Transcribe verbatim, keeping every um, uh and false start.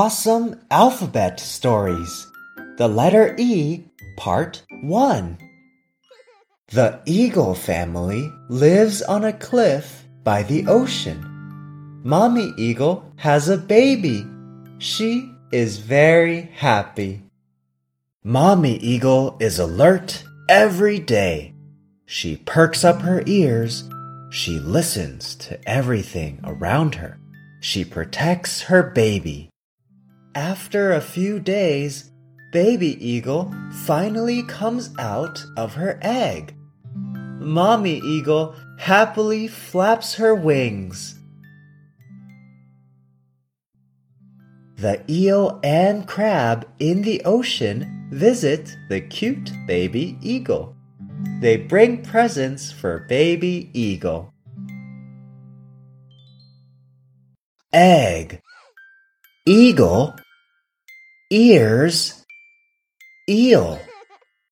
Awesome Alphabet Stories, The Letter E, Part one. The eagle family lives on a cliff by the ocean. Mommy eagle has a baby. She is very happy. Mommy eagle is alert every day. She perks up her ears. She listens to everything around her. She protects her baby.After a few days, baby eagle finally comes out of her egg. Mommy eagle happily flaps her wings. The eel and crab in the ocean visit the cute baby eagle. They bring presents for baby eagle. Egg, eagle,Ears, eel.